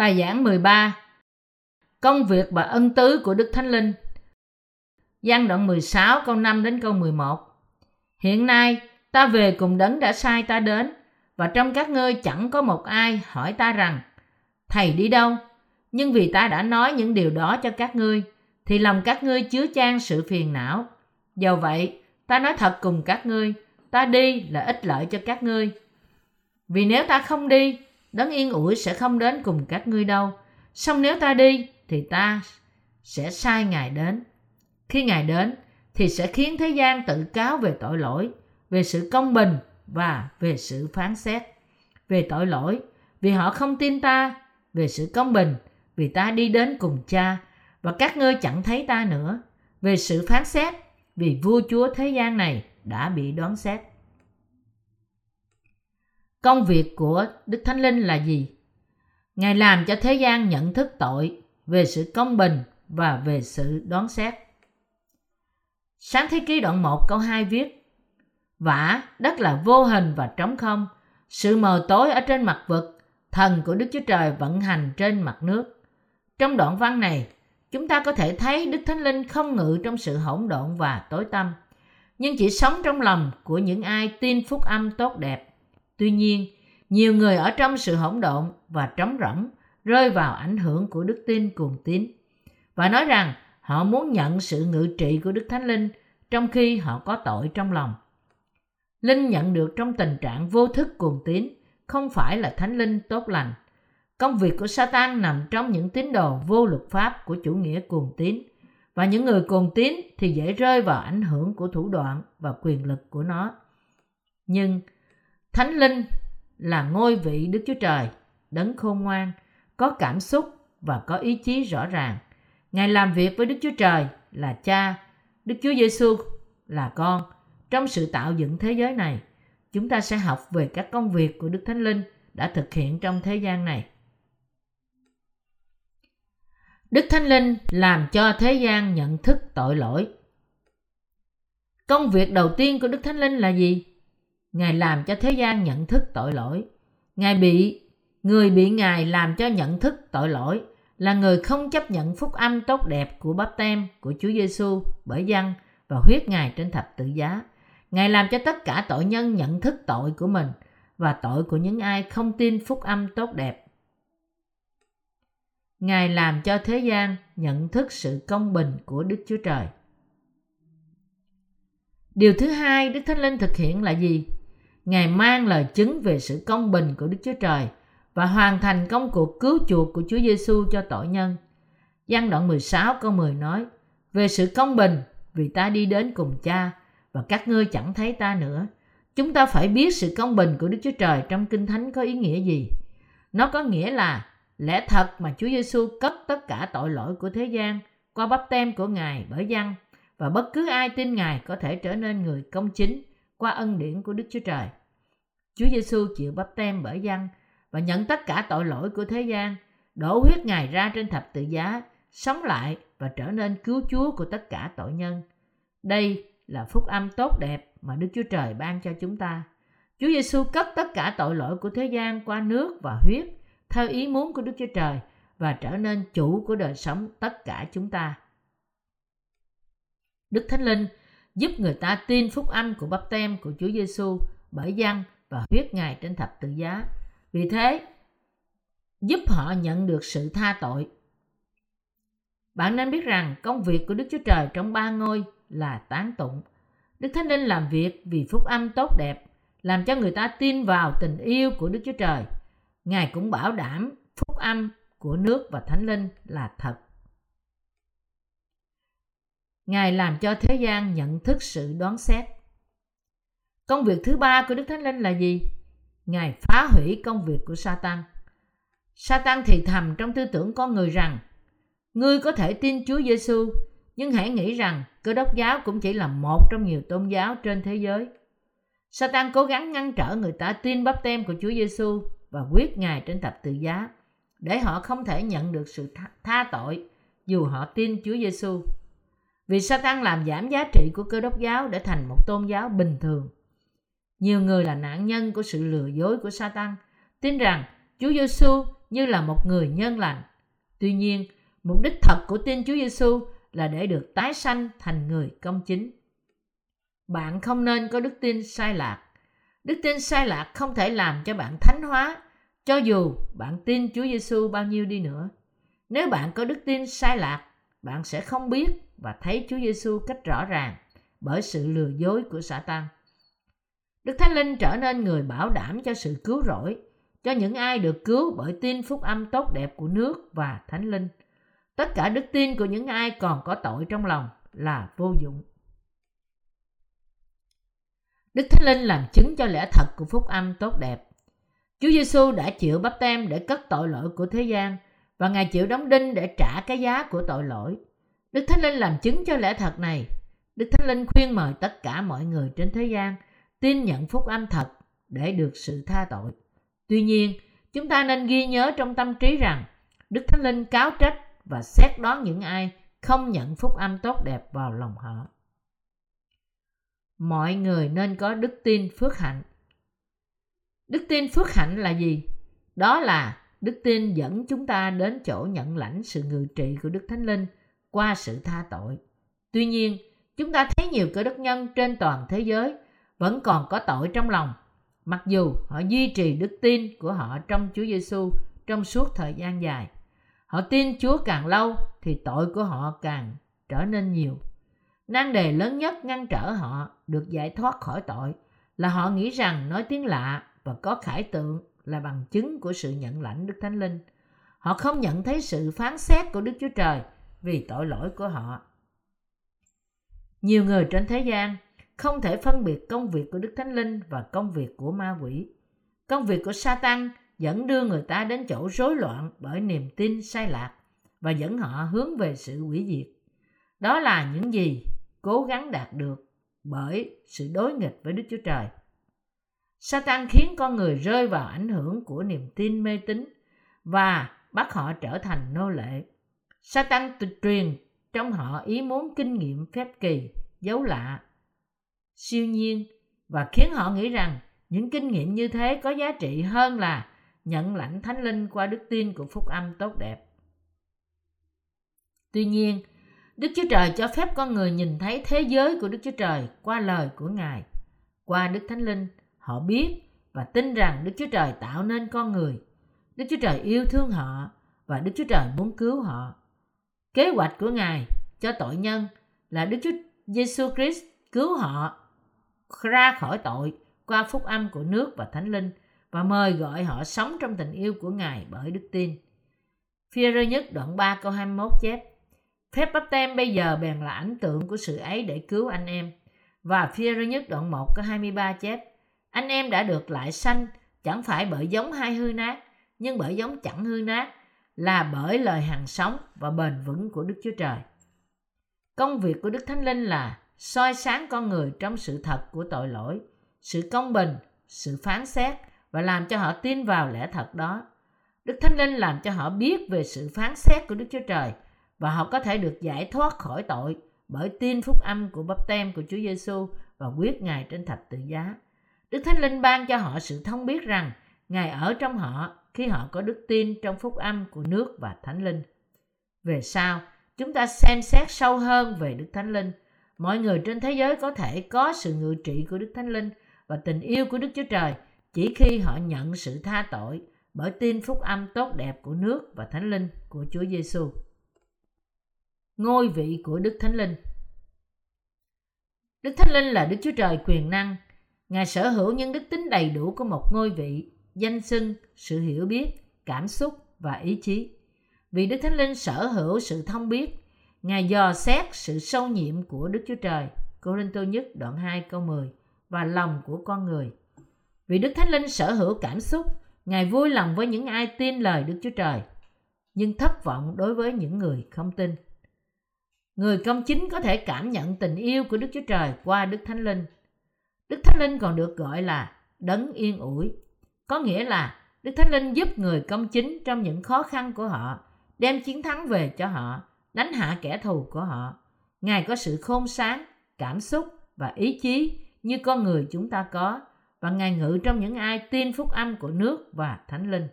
Bài giảng 13. Công việc và ân tứ của Đức Thánh Linh. Giăng đoạn 16 câu 5 đến câu 11. Hiện nay ta về cùng đấng đã sai ta đến, và trong các ngươi chẳng có một ai hỏi ta rằng: Thầy đi đâu? Nhưng vì ta đã nói những điều đó cho các ngươi, thì lòng các ngươi chứa chan sự phiền não. Do vậy, ta nói thật cùng các ngươi, ta đi là ích lợi cho các ngươi. Vì nếu ta không đi, đấng yên ủi sẽ không đến cùng các ngươi đâu. Song nếu ta đi, thì ta sẽ sai Ngài đến. Khi Ngài đến, thì sẽ khiến thế gian tự cáo về tội lỗi, về sự công bình và về sự phán xét. Về tội lỗi, vì họ không tin ta; về sự công bình, vì ta đi đến cùng Cha, và các ngươi chẳng thấy ta nữa; về sự phán xét, vì vua chúa thế gian này đã bị đoán xét. Công việc của Đức Thánh Linh là gì? Ngài làm cho thế gian nhận thức tội, về sự công bình và về sự đoán xét. Sáng-thế-ký đoạn 1 câu 2 viết: Vả, đất là vô hình và trống không, sự mờ tối ở trên mặt vực, thần của Đức Chúa Trời vận hành trên mặt nước. Trong đoạn văn này, chúng ta có thể thấy Đức Thánh Linh không ngự trong sự hỗn độn và tối tăm, nhưng chỉ sống trong lòng của những ai tin phúc âm tốt đẹp. Tuy nhiên, nhiều người ở trong sự hỗn độn và trống rỗng rơi vào ảnh hưởng của đức tin cuồng tín và nói rằng họ muốn nhận sự ngự trị của Đức Thánh Linh trong khi họ có tội trong lòng. Linh nhận được trong tình trạng vô thức cuồng tín không phải là Thánh Linh tốt lành. Công việc của Satan nằm trong những tín đồ vô luật pháp của chủ nghĩa cuồng tín, và những người cuồng tín thì dễ rơi vào ảnh hưởng của thủ đoạn và quyền lực của nó. Nhưng Thánh Linh là ngôi vị Đức Chúa Trời, đấng khôn ngoan, có cảm xúc và có ý chí rõ ràng. Ngài làm việc với Đức Chúa Trời là Cha, Đức Chúa Giêsu là Con trong sự tạo dựng thế giới này. Chúng ta sẽ học về các công việc của Đức Thánh Linh đã thực hiện trong thế gian này. Đức Thánh Linh làm cho thế gian nhận thức tội lỗi. Công việc đầu tiên của Đức Thánh Linh là gì? Ngài làm cho thế gian nhận thức tội lỗi. Người bị Ngài làm cho nhận thức tội lỗi là người không chấp nhận phúc âm tốt đẹp của báp têm của Chúa Giêsu bởi Giăng và huyết Ngài trên thập tự giá. Ngài làm cho tất cả tội nhân nhận thức tội của mình và tội của những ai không tin phúc âm tốt đẹp. Ngài làm cho thế gian nhận thức sự công bình của Đức Chúa Trời. Điều thứ hai Đức Thánh Linh thực hiện là gì? Ngài mang lời chứng về sự công bình của Đức Chúa Trời và hoàn thành công cuộc cứu chuộc của Chúa Giêsu cho tội nhân. Giăng đoạn 16 câu 10 nói: Về sự công bình, vì ta đi đến cùng Cha, và các ngươi chẳng thấy ta nữa. Chúng ta phải biết sự công bình của Đức Chúa Trời trong Kinh Thánh có ý nghĩa gì. Nó có nghĩa là lẽ thật mà Chúa Giêsu cất tất cả tội lỗi của thế gian qua báp têm của Ngài bởi Giăng, và bất cứ ai tin Ngài có thể trở nên người công chính qua ân điển của Đức Chúa Trời. Chúa Giêsu chịu báp têm bởi Giăng và nhận tất cả tội lỗi của thế gian, đổ huyết Ngài ra trên thập tự giá, sống lại và trở nên cứu Chúa của tất cả tội nhân. Đây là phúc âm tốt đẹp mà Đức Chúa Trời ban cho chúng ta. Chúa Giêsu cất tất cả tội lỗi của thế gian qua nước và huyết theo ý muốn của Đức Chúa Trời và trở nên chủ của đời sống tất cả chúng ta. Đức Thánh Linh giúp người ta tin phúc âm của báp têm của Chúa Giêsu bởi Giăng và huyết Ngài trên thập tự giá. Vì thế, giúp họ nhận được sự tha tội. Bạn nên biết rằng công việc của Đức Chúa Trời trong ba ngôi là tán tụng. Đức Thánh Linh làm việc vì phúc âm tốt đẹp, làm cho người ta tin vào tình yêu của Đức Chúa Trời. Ngài cũng bảo đảm phúc âm của nước và Thánh Linh là thật. Ngài làm cho thế gian nhận thức sự đoán xét. Công việc thứ ba của Đức Thánh Linh là gì? Ngài phá hủy công việc của Satan. Satan thì thầm trong tư tưởng con người rằng: Ngươi có thể tin Chúa Giêsu, nhưng hãy nghĩ rằng Cơ đốc giáo cũng chỉ là một trong nhiều tôn giáo trên thế giới. Satan cố gắng ngăn trở người ta tin báp têm của Chúa Giêsu và huyết Ngài trên thập tự giá để họ không thể nhận được sự tha tội dù họ tin Chúa Giêsu. Vì Satan làm giảm giá trị của Cơ đốc giáo để thành một tôn giáo bình thường. Nhiều người là nạn nhân của sự lừa dối của Satan, tin rằng Chúa Giêsu như là một người nhân lành. Tuy nhiên, mục đích thật của tin Chúa Giêsu là để được tái sanh thành người công chính. Bạn không nên có đức tin sai lạc. Đức tin sai lạc không thể làm cho bạn thánh hóa, cho dù bạn tin Chúa Giêsu bao nhiêu đi nữa. Nếu bạn có đức tin sai lạc, bạn sẽ không biết và thấy Chúa Giêsu cách rõ ràng bởi sự lừa dối của Sa-tan. Đức Thánh Linh trở nên người bảo đảm cho sự cứu rỗi, cho những ai được cứu bởi tin phúc âm tốt đẹp của nước và Thánh Linh. Tất cả đức tin của những ai còn có tội trong lòng là vô dụng. Đức Thánh Linh làm chứng cho lẽ thật của phúc âm tốt đẹp. Chúa Giêsu đã chịu báp têm để cất tội lỗi của thế gian và Ngài chịu đóng đinh để trả cái giá của tội lỗi. Đức Thánh Linh làm chứng cho lẽ thật này. Đức Thánh Linh khuyên mời tất cả mọi người trên thế gian tin nhận phúc âm thật để được sự tha tội. Tuy nhiên, chúng ta nên ghi nhớ trong tâm trí rằng Đức Thánh Linh cáo trách và xét đoán những ai không nhận phúc âm tốt đẹp vào lòng họ. Mọi người nên có đức tin phước hạnh. Đức tin phước hạnh là gì? Đó là đức tin dẫn chúng ta đến chỗ nhận lãnh sự ngự trị của Đức Thánh Linh qua sự tha tội. Tuy nhiên, chúng ta thấy nhiều cơ đốc nhân trên toàn thế giới vẫn còn có tội trong lòng, mặc dù họ duy trì đức tin của họ trong Chúa Giêsu trong suốt thời gian dài. Họ tin Chúa càng lâu thì tội của họ càng trở nên nhiều. Nan đề lớn nhất ngăn trở họ được giải thoát khỏi tội là họ nghĩ rằng nói tiếng lạ và có khải tượng là bằng chứng của sự nhận lãnh Đức Thánh Linh. Họ không nhận thấy sự phán xét của Đức Chúa Trời vì tội lỗi của họ. Nhiều người trên thế gian không thể phân biệt công việc của Đức Thánh Linh và công việc của ma quỷ. Công việc của Sa-tan dẫn đưa người ta đến chỗ rối loạn bởi niềm tin sai lạc và dẫn họ hướng về sự hủy diệt. Đó là những gì cố gắng đạt được bởi sự đối nghịch với Đức Chúa Trời. Sa-tan khiến con người rơi vào ảnh hưởng của niềm tin mê tín và bắt họ trở thành nô lệ. Sa-tan truyền trong họ ý muốn kinh nghiệm phép kỳ, dấu lạ, siêu nhiên và khiến họ nghĩ rằng những kinh nghiệm như thế có giá trị hơn là nhận lãnh Thánh Linh qua đức tin của phúc âm tốt đẹp. Tuy nhiên, Đức Chúa Trời cho phép con người nhìn thấy thế giới của Đức Chúa Trời qua lời của Ngài. Qua Đức Thánh Linh, họ biết và tin rằng Đức Chúa Trời tạo nên con người. Đức Chúa Trời yêu thương họ và Đức Chúa Trời muốn cứu họ. Kế hoạch của Ngài cho tội nhân là Đức Chúa Giêsu Christ cứu họ ra khỏi tội qua phúc âm của nước và Thánh Linh và mời gọi họ sống trong tình yêu của Ngài bởi đức tin. Phi-e-rơ nhất đoạn 3 câu 21 chép: Phép báp têm bây giờ bèn là ảnh tượng của sự ấy để cứu anh em. Và Phi-e-rơ nhất đoạn 1 câu 23 chép: Anh em đã được lại sanh chẳng phải bởi giống hay hư nát, nhưng bởi giống chẳng hư nát, là bởi lời hằng sống và bền vững của Đức Chúa Trời. Công việc của Đức Thánh Linh là soi sáng con người trong sự thật của tội lỗi, sự công bình, sự phán xét và làm cho họ tin vào lẽ thật đó. Đức Thánh Linh làm cho họ biết về sự phán xét của Đức Chúa Trời và họ có thể được giải thoát khỏi tội bởi tin phúc âm của báp têm của Chúa Giêsu và huyết Ngài trên thập tự giá. Đức Thánh Linh ban cho họ sự thông biết rằng Ngài ở trong họ khi họ có đức tin trong phúc âm của nước và Thánh Linh. Về sau, chúng ta xem xét sâu hơn về Đức Thánh Linh. Mọi người trên thế giới có thể có sự ngự trị của Đức Thánh Linh và tình yêu của Đức Chúa Trời chỉ khi họ nhận sự tha tội bởi tin phúc âm tốt đẹp của nước và Thánh Linh của Chúa Giêsu. Ngôi vị của Đức Thánh Linh. Đức Thánh Linh là Đức Chúa Trời quyền năng. Ngài sở hữu những đức tính đầy đủ của một ngôi vị, danh xưng, sự hiểu biết, cảm xúc và ý chí. Vì Đức Thánh Linh sở hữu sự thông biết, Ngài dò xét sự sâu nhiệm của Đức Chúa Trời, Cô-rinh-tô nhất đoạn 2 câu 10, và lòng của con người. Vì Đức Thánh Linh sở hữu cảm xúc, Ngài vui lòng với những ai tin lời Đức Chúa Trời, nhưng thất vọng đối với những người không tin. Người công chính có thể cảm nhận tình yêu của Đức Chúa Trời qua Đức Thánh Linh. Đức Thánh Linh còn được gọi là đấng yên ủi, có nghĩa là Đức Thánh Linh giúp người công chính trong những khó khăn của họ, đem chiến thắng về cho họ, đánh hạ kẻ thù của họ. Ngài có sự khôn sáng, cảm xúc và ý chí như con người chúng ta có, và Ngài ngự trong những ai tin phúc âm của nước và Thánh Linh.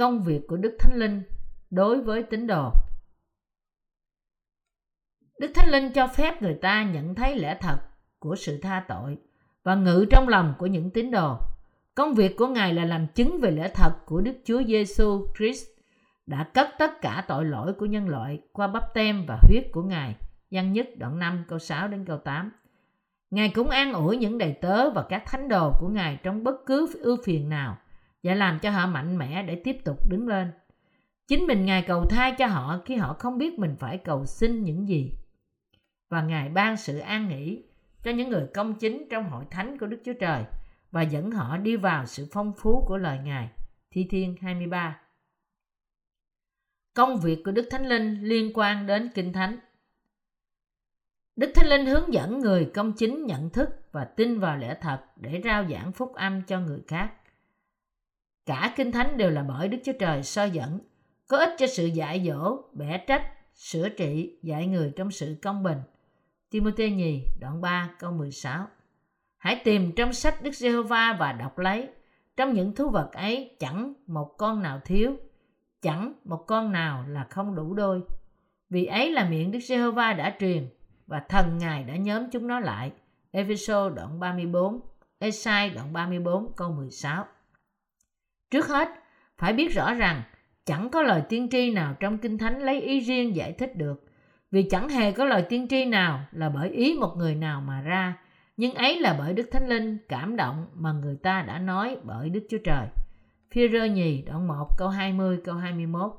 Công việc của Đức Thánh Linh đối với tín đồ. Đức Thánh Linh cho phép người ta nhận thấy lẽ thật của sự tha tội và ngự trong lòng của những tín đồ. Công việc của Ngài là làm chứng về lẽ thật của Đức Chúa Giêsu Christ đã cất tất cả tội lỗi của nhân loại qua báp têm và huyết của Ngài. Giăng nhất đoạn 5 câu 6 đến câu 8. Ngài cũng an ủi những đầy tớ và các thánh đồ của Ngài trong bất cứ ưu phiền nào và làm cho họ mạnh mẽ để tiếp tục đứng lên. Chính mình Ngài cầu thay cho họ khi họ không biết mình phải cầu xin những gì. Và Ngài ban sự an nghỉ cho những người công chính trong hội thánh của Đức Chúa Trời và dẫn họ đi vào sự phong phú của lời Ngài. Thi Thiên 23. Công việc của Đức Thánh Linh liên quan đến Kinh Thánh. Đức Thánh Linh hướng dẫn người công chính nhận thức và tin vào lẽ thật để rao giảng phúc âm cho người khác. Cả Kinh Thánh đều là bởi Đức Chúa Trời soi dẫn, có ích cho sự dạy dỗ, bẻ trách, sửa trị, dạy người trong sự công bình. Ti-mô-thê nhì đoạn 3 câu 16. Hãy tìm trong sách Đức Giê-hô-va và đọc lấy. Trong những thú vật ấy chẳng một con nào thiếu, chẳng một con nào là không đủ đôi. Vì ấy là miệng Đức Giê-hô-va đã truyền và thần Ngài đã nhóm chúng nó lại. Ê-phê-sô đoạn 34, Ê-sai đoạn 34 câu 16. Trước hết, phải biết rõ rằng chẳng có lời tiên tri nào trong Kinh Thánh lấy ý riêng giải thích được, vì chẳng hề có lời tiên tri nào là bởi ý một người nào mà ra, nhưng ấy là bởi Đức Thánh Linh cảm động mà người ta đã nói bởi Đức Chúa Trời. Phi-rơ nhì đoạn 1 câu 20 câu 21.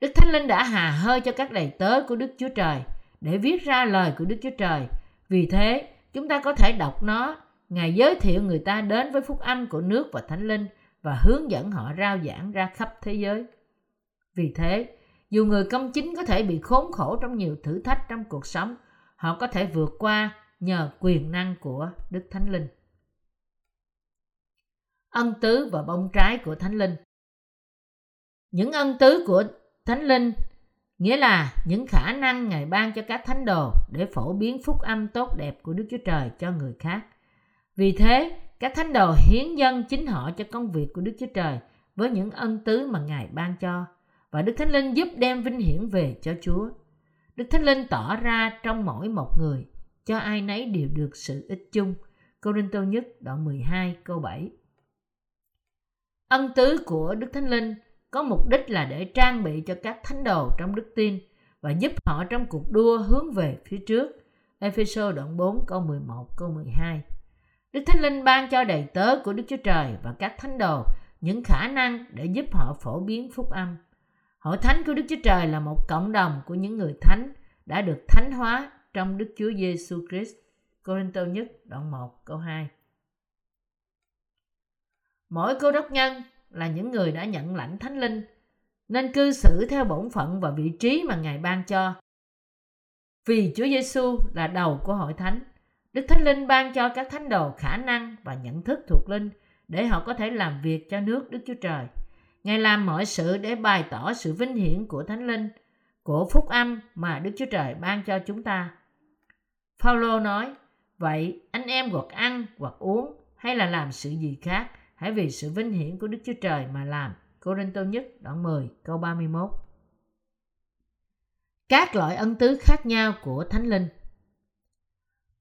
Đức Thánh Linh đã hà hơi cho các đầy tớ của Đức Chúa Trời để viết ra lời của Đức Chúa Trời. Vì thế, chúng ta có thể đọc nó. Ngài giới thiệu người ta đến với phúc âm của nước và Thánh Linh và hướng dẫn họ rao giảng ra khắp thế giới. Vì thế, dù người công chính có thể bị khốn khổ trong nhiều thử thách trong cuộc sống, họ có thể vượt qua nhờ quyền năng của Đức Thánh Linh. Ân tứ và bông trái của Thánh Linh. Những ân tứ của Thánh Linh nghĩa là những khả năng Ngài ban cho các thánh đồ để phổ biến phúc âm tốt đẹp của Đức Chúa Trời cho người khác. Vì thế, các thánh đồ hiến dâng chính họ cho công việc của Đức Chúa Trời với những ân tứ mà Ngài ban cho, và Đức Thánh Linh giúp đem vinh hiển về cho Chúa. Đức Thánh Linh tỏ ra trong mỗi một người, cho ai nấy đều được sự ích chung. Cô-rinh-tô nhất đoạn 12 câu 7. Ân tứ của Đức Thánh Linh có mục đích là để trang bị cho các thánh đồ trong đức tin và giúp họ trong cuộc đua hướng về phía trước. Ê-phê-sô đoạn 4 câu 11 câu 12. Đức Thánh Linh ban cho đầy tớ của Đức Chúa Trời và các thánh đồ những khả năng để giúp họ phổ biến phúc âm. Hội thánh của Đức Chúa Trời là một cộng đồng của những người thánh đã được thánh hóa trong Đức Chúa Giêsu Christ. Cô-rinh-tô nhất đoạn 1 câu 2. Mỗi cơ đốc nhân là những người đã nhận lãnh Thánh Linh nên cư xử theo bổn phận và vị trí mà Ngài ban cho. Vì Chúa Giêsu là đầu của hội thánh, Đức Thánh Linh ban cho các thánh đồ khả năng và nhận thức thuộc linh để họ có thể làm việc cho nước Đức Chúa Trời. Ngài làm mọi sự để bày tỏ sự vinh hiển của Thánh Linh, của phúc âm mà Đức Chúa Trời ban cho chúng ta. Phao-lô nói, vậy anh em hoặc ăn hoặc uống hay là làm sự gì khác, hãy vì sự vinh hiển của Đức Chúa Trời mà làm. Cô-rinh-tô nhất đoạn 10 câu 31. Các loại ân tứ khác nhau của Thánh Linh.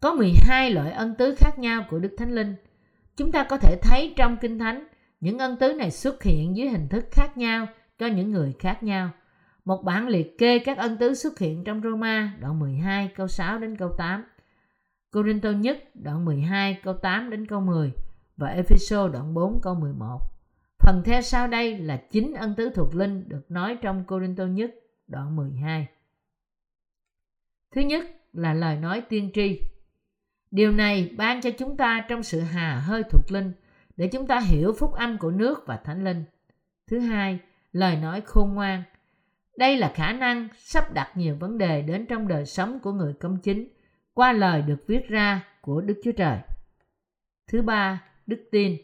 Có 12 loại ân tứ khác nhau của Đức Thánh Linh. Chúng ta có thể thấy trong Kinh Thánh, những ân tứ này xuất hiện dưới hình thức khác nhau cho những người khác nhau. Một bản liệt kê các ân tứ xuất hiện trong Roma đoạn 12 câu 6 đến câu 8, Cô-rinh-tô nhất đoạn 12 câu 8 đến câu 10 và Ê-phê-sô đoạn 4 câu 11. Phần theo sau đây là 9 ân tứ thuộc linh được nói trong Cô-rinh-tô nhất đoạn 12. Thứ nhất là lời nói tiên tri. Điều này ban cho chúng ta trong sự hà hơi thuộc linh để chúng ta hiểu phúc âm của nước và Thánh Linh. Thứ hai, lời nói khôn ngoan. Đây là khả năng sắp đặt nhiều vấn đề đến trong đời sống của người công chính qua lời được viết ra của Đức Chúa Trời. Thứ ba, đức tin.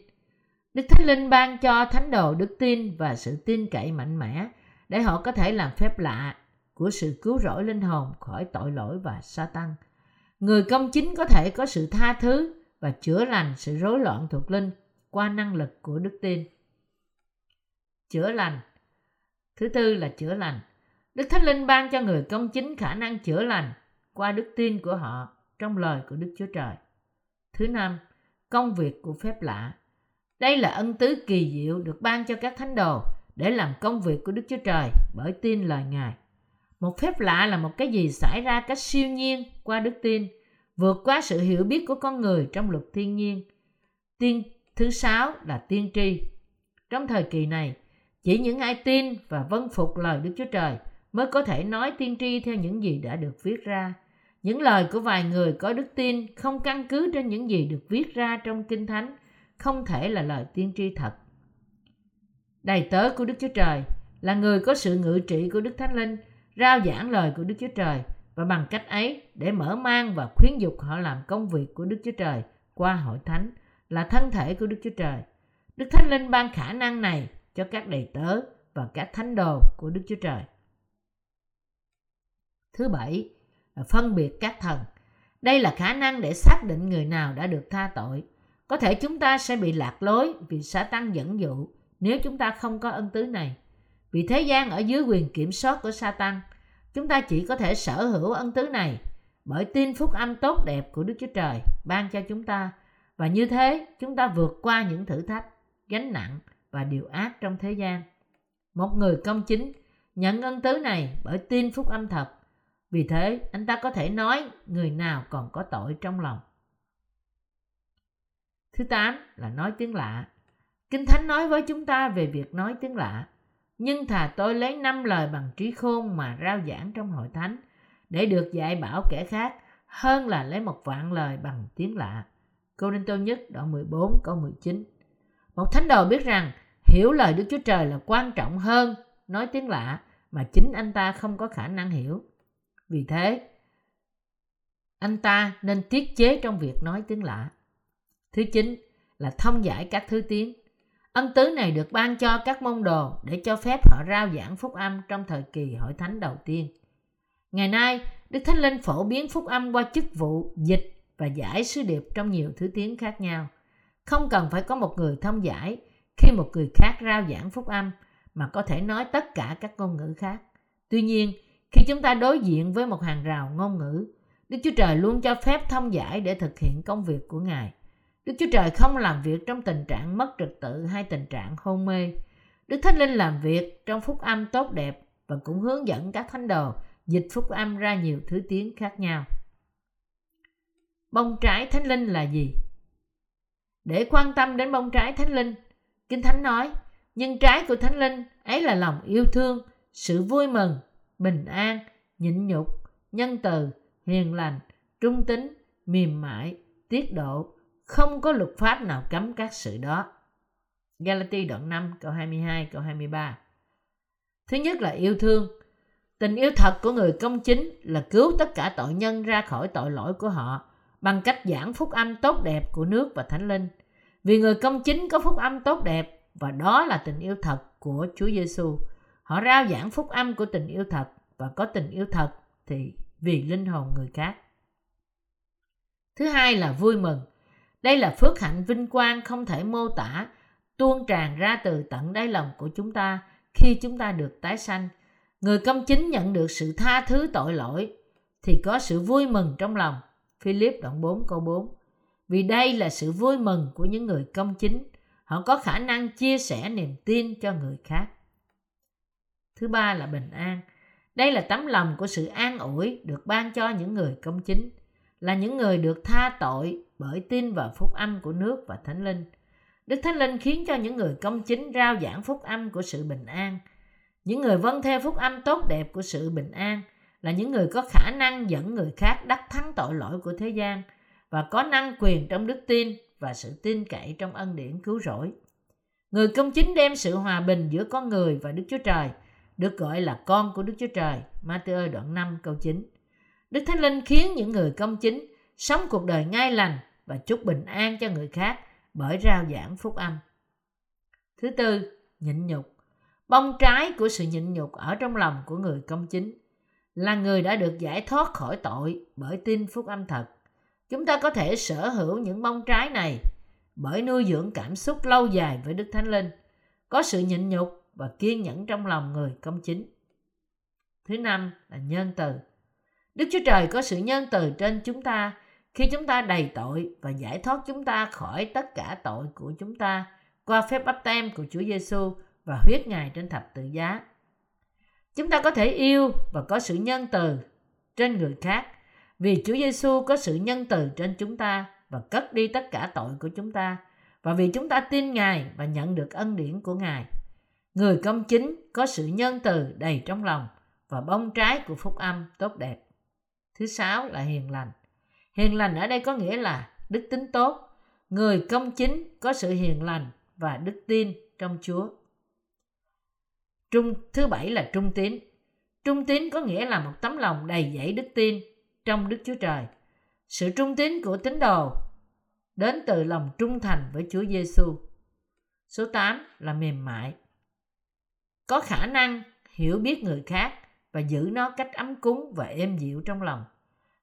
Đức Thánh Linh ban cho thánh đồ đức tin và sự tin cậy mạnh mẽ để họ có thể làm phép lạ của sự cứu rỗi linh hồn khỏi tội lỗi và Sa-tan. Người công chính có thể có sự tha thứ và chữa lành sự rối loạn thuộc linh qua năng lực của đức tin. chữa lành. Thứ tư là chữa lành. Đức Thánh Linh ban cho người công chính khả năng chữa lành qua đức tin của họ trong lời của Đức Chúa Trời. Thứ năm, công việc của phép lạ. Đây là ân tứ kỳ diệu được ban cho các thánh đồ để làm công việc của Đức Chúa Trời bởi tin lời Ngài. Một phép lạ là một cái gì xảy ra cách siêu nhiên qua đức tin, vượt qua sự hiểu biết của con người trong luật thiên nhiên. Thứ sáu là tiên tri. Trong thời kỳ này, chỉ những ai tin và vâng phục lời Đức Chúa Trời mới có thể nói tiên tri theo những gì đã được viết ra. Những lời của vài người có đức tin không căn cứ trên những gì được viết ra trong Kinh Thánh, không thể là lời tiên tri thật. Đầy tớ của Đức Chúa Trời là người có sự ngự trị của Đức Thánh Linh, rao giảng lời của Đức Chúa Trời và bằng cách ấy để mở mang và khuyến dục họ làm công việc của Đức Chúa Trời qua hội thánh là thân thể của Đức Chúa Trời. Đức Thánh Linh ban khả năng này cho các đầy tớ và các thánh đồ của Đức Chúa Trời. Thứ bảy, phân biệt các thần. Đây là khả năng để xác định người nào đã được tha tội. Có thể chúng ta sẽ bị lạc lối vì Sa-tan dẫn dụ nếu chúng ta không có ân tứ này. Vì thế gian ở dưới quyền kiểm soát của Sa-tan, chúng ta chỉ có thể sở hữu ân tứ này bởi tin phúc âm tốt đẹp của Đức Chúa Trời ban cho chúng ta, và như thế chúng ta vượt qua những thử thách, gánh nặng và điều ác trong thế gian. Một người công chính nhận ân tứ này bởi tin phúc âm thật. Vì thế, anh ta có thể nói người nào còn có tội trong lòng. Thứ 8 là nói tiếng lạ. Kinh Thánh nói với chúng ta về việc nói tiếng lạ. Nhưng thà tôi lấy 5 lời bằng trí khôn mà rao giảng trong hội thánh để được dạy bảo kẻ khác hơn là lấy 1,000 lời bằng tiếng lạ. Cô-rinh-tô nhất đoạn 14 câu 19. Một thánh đồ biết rằng hiểu lời Đức Chúa Trời là quan trọng hơn nói tiếng lạ mà chính anh ta không có khả năng hiểu. Vì thế, anh ta nên tiết chế trong việc nói tiếng lạ. Thứ 9 là thông giải các thứ tiếng. Ân tứ này được ban cho các môn đồ để cho phép họ rao giảng phúc âm trong thời kỳ hội thánh đầu tiên. Ngày nay, Đức Thánh Linh phổ biến phúc âm qua chức vụ, dịch và giải sứ điệp trong nhiều thứ tiếng khác nhau. Không cần phải có một người thông giải khi một người khác rao giảng phúc âm mà có thể nói tất cả các ngôn ngữ khác. Tuy nhiên, khi chúng ta đối diện với một hàng rào ngôn ngữ, Đức Chúa Trời luôn cho phép thông giải để thực hiện công việc của Ngài. Đức Chúa Trời không làm việc trong tình trạng mất trật tự hay tình trạng hôn mê. Đức Thánh Linh làm việc trong phúc âm tốt đẹp và cũng hướng dẫn các thánh đồ dịch phúc âm ra nhiều thứ tiếng khác nhau. Bông trái Thánh Linh là gì? Để quan tâm đến bông trái Thánh Linh, Kinh Thánh nói, nhưng trái của Thánh Linh ấy là lòng yêu thương, sự vui mừng, bình an, nhịn nhục, nhân từ, hiền lành, trung tín, mềm mại, tiết độ, không có luật pháp nào cấm các sự đó. Galati đoạn 5 câu 22 câu 23. Thứ nhất là yêu thương. Tình yêu thật của người công chính là cứu tất cả tội nhân ra khỏi tội lỗi của họ bằng cách giảng phúc âm tốt đẹp của nước và Thánh Linh. Vì người công chính có phúc âm tốt đẹp và đó là tình yêu thật của Chúa Giêsu. Họ rao giảng phúc âm của tình yêu thật và có tình yêu thật thì vì linh hồn người khác. Thứ hai là vui mừng. Đây là phước hạnh vinh quang không thể mô tả, tuôn tràn ra từ tận đáy lòng của chúng ta khi chúng ta được tái sanh. Người công chính nhận được sự tha thứ tội lỗi thì có sự vui mừng trong lòng. Philip đoạn 4 câu 4. Vì đây là sự vui mừng của những người công chính. Họ có khả năng chia sẻ niềm tin cho người khác. Thứ ba là bình an. Đây là tấm lòng của sự an ủi được ban cho những người công chính, là những người được tha tội bởi tin vào phúc âm của nước và Thánh Linh. Đức Thánh Linh khiến cho những người công chính rao giảng phúc âm của sự bình an. Những người vâng theo phúc âm tốt đẹp của sự bình an là những người có khả năng dẫn người khác đắc thắng tội lỗi của thế gian và có năng quyền trong đức tin và sự tin cậy trong ân điển cứu rỗi. Người công chính đem sự hòa bình giữa con người và Đức Chúa Trời, được gọi là con của Đức Chúa Trời, Ma-thi-ơ đoạn 5 câu 9. Đức Thánh Linh khiến những người công chính sống cuộc đời ngay lành và chúc bình an cho người khác bởi rao giảng phúc âm. Thứ tư, nhịn nhục. Bông trái của sự nhịn nhục ở trong lòng của người công chính là người đã được giải thoát khỏi tội bởi tin phúc âm thật. Chúng ta có thể sở hữu những bông trái này bởi nuôi dưỡng cảm xúc lâu dài với Đức Thánh Linh. Có sự nhịn nhục và kiên nhẫn trong lòng người công chính. Thứ năm là nhân từ. Đức Chúa Trời có sự nhân từ trên chúng ta khi chúng ta đầy tội và giải thoát chúng ta khỏi tất cả tội của chúng ta qua phép báp têm của Chúa Giêsu và huyết Ngài trên thập tự giá. Chúng ta có thể yêu và có sự nhân từ trên người khác vì Chúa Giêsu có sự nhân từ trên chúng ta và cất đi tất cả tội của chúng ta, và vì chúng ta tin Ngài và nhận được ân điển của Ngài. Người công chính có sự nhân từ đầy trong lòng và bông trái của phúc âm tốt đẹp. Thứ sáu là hiền lành. Hiền lành ở đây có nghĩa là đức tính tốt. Người công chính có sự hiền lành và đức tin trong Chúa. Thứ bảy là trung tín. Trung tín có nghĩa là một tấm lòng đầy dẫy đức tin trong Đức Chúa Trời. Sự trung tín của tín đồ đến từ lòng trung thành với Chúa Giêsu. Số 8 là mềm mại. Có khả năng hiểu biết người khác và giữ nó cách ấm cúng và êm dịu trong lòng.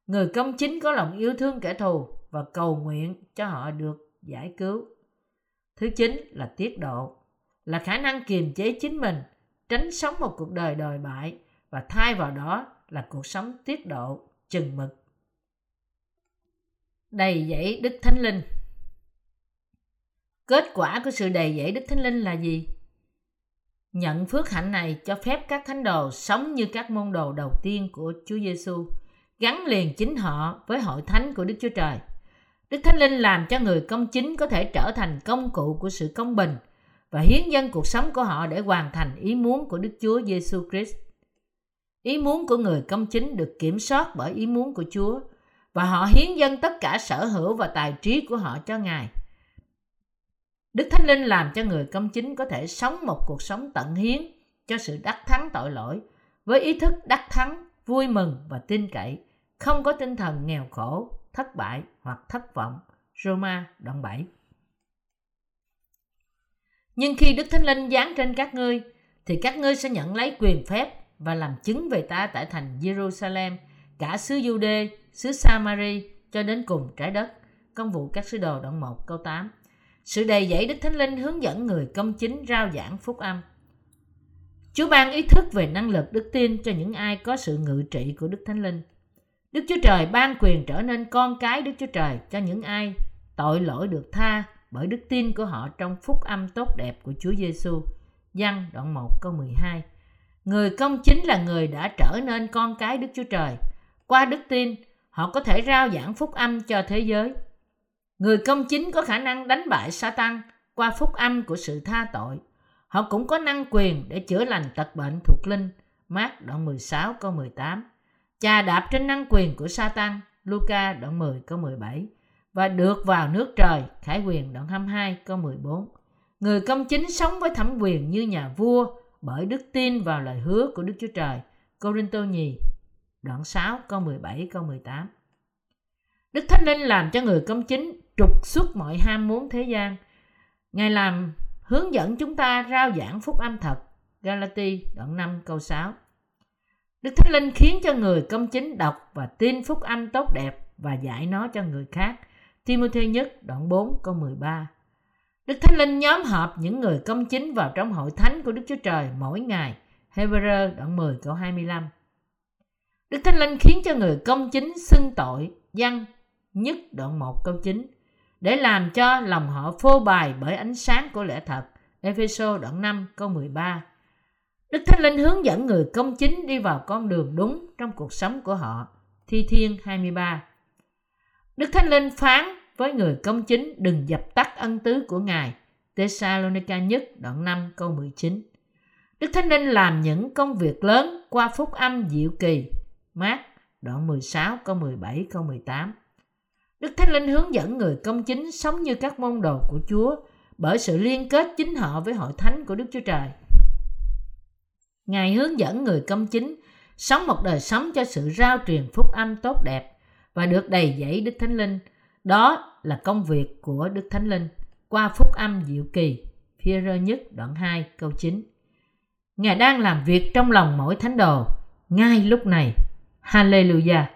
Người công chính có lòng yêu thương kẻ thù và cầu nguyện cho họ được giải cứu. Thứ 9 là tiết độ, là khả năng kiềm chế chính mình, tránh sống một cuộc đời đồi bại và thay vào đó là cuộc sống tiết độ, chừng mực, đầy dẫy Đức Thánh Linh. Kết quả của sự đầy dẫy Đức Thánh Linh là gì? Nhận phước hạnh này cho phép các thánh đồ sống như các môn đồ đầu tiên của Chúa Giêsu, gắn liền chính họ với hội thánh của Đức Chúa Trời. Đức Thánh Linh làm cho người công chính có thể trở thành công cụ của sự công bình và hiến dâng cuộc sống của họ để hoàn thành ý muốn của Đức Chúa Giêsu Christ. Ý muốn của người công chính được kiểm soát bởi ý muốn của Chúa, và họ hiến dâng tất cả sở hữu và tài trí của họ cho Ngài. Đức Thánh Linh làm cho người công chính có thể sống một cuộc sống tận hiến cho sự đắc thắng tội lỗi, với ý thức đắc thắng, vui mừng và tin cậy, không có tinh thần nghèo khổ, thất bại hoặc thất vọng. Roma đoạn 7. Nhưng khi Đức Thánh Linh giáng trên các ngươi, thì các ngươi sẽ nhận lấy quyền phép và làm chứng về ta tại thành Jerusalem, cả xứ Giu-đê, xứ Samari cho đến cùng trái đất. Công vụ các sứ đồ đoạn 1 câu 8. Sự đầy dẫy Đức Thánh Linh hướng dẫn người công chính rao giảng phúc âm. Chúa ban ý thức về năng lực đức tin cho những ai có sự ngự trị của Đức Thánh Linh. Đức Chúa Trời ban quyền trở nên con cái Đức Chúa Trời cho những ai tội lỗi được tha bởi đức tin của họ trong phúc âm tốt đẹp của Chúa Giêsu. Giăng đoạn 1 câu 12. Người công chính là người đã trở nên con cái Đức Chúa Trời. Qua đức tin, họ có thể rao giảng phúc âm cho thế giới. Người công chính có khả năng đánh bại Sa-tan qua phúc âm của sự tha tội. Họ cũng có năng quyền để chữa lành tật bệnh thuộc linh. Mác đoạn 16 câu 18. Chà đạp trên năng quyền của Sa-tan. Luca đoạn 10 câu 17. Và được vào nước trời. Khải Huyền đoạn 22 câu 14. Người công chính sống với thẩm quyền như nhà vua bởi đức tin vào lời hứa của Đức Chúa Trời. Cô-rinh-tô nhì đoạn 6 câu 17 câu 18. Đức Thánh Linh làm cho người công chính trục xuất mọi ham muốn thế gian. Ngài làm hướng dẫn chúng ta rao giảng phúc âm thật. Galati đoạn 5 câu 6. Đức Thánh Linh khiến cho người công chính đọc và tin phúc âm tốt đẹp và dạy nó cho người khác. Ti-mô-thê nhất đoạn 4 câu 13. Đức Thánh Linh nhóm họp những người công chính vào trong hội thánh của Đức Chúa Trời mỗi ngày. Hê-bơ-rơ đoạn 10 câu 25. Đức Thánh Linh khiến cho người công chính xưng tội. Giăng nhất đoạn 1 câu 9. Để làm cho lòng họ phô bày bởi ánh sáng của lẽ thật. Ê-phê-sô đoạn 5 câu 13. Đức Thánh Linh hướng dẫn người công chính đi vào con đường đúng trong cuộc sống của họ. Thi Thiên 23. Đức Thánh Linh phán với người công chính đừng dập tắt ân tứ của Ngài. Tê-sa-lô-ni-ca nhất đoạn 5 câu 19. Đức Thánh Linh làm những công việc lớn qua phúc âm diệu kỳ. Mác đoạn 16 câu 17 câu 18. Đức Thánh Linh hướng dẫn người công chính sống như các môn đồ của Chúa bởi sự liên kết chính họ với hội thánh của Đức Chúa Trời. Ngài hướng dẫn người công chính sống một đời sống cho sự rao truyền phúc âm tốt đẹp và được đầy dẫy Đức Thánh Linh. Đó là công việc của Đức Thánh Linh qua phúc âm diệu kỳ. Phi-e-rơ nhất đoạn 2 câu 9. Ngài đang làm việc trong lòng mỗi thánh đồ ngay lúc này. Hallelujah!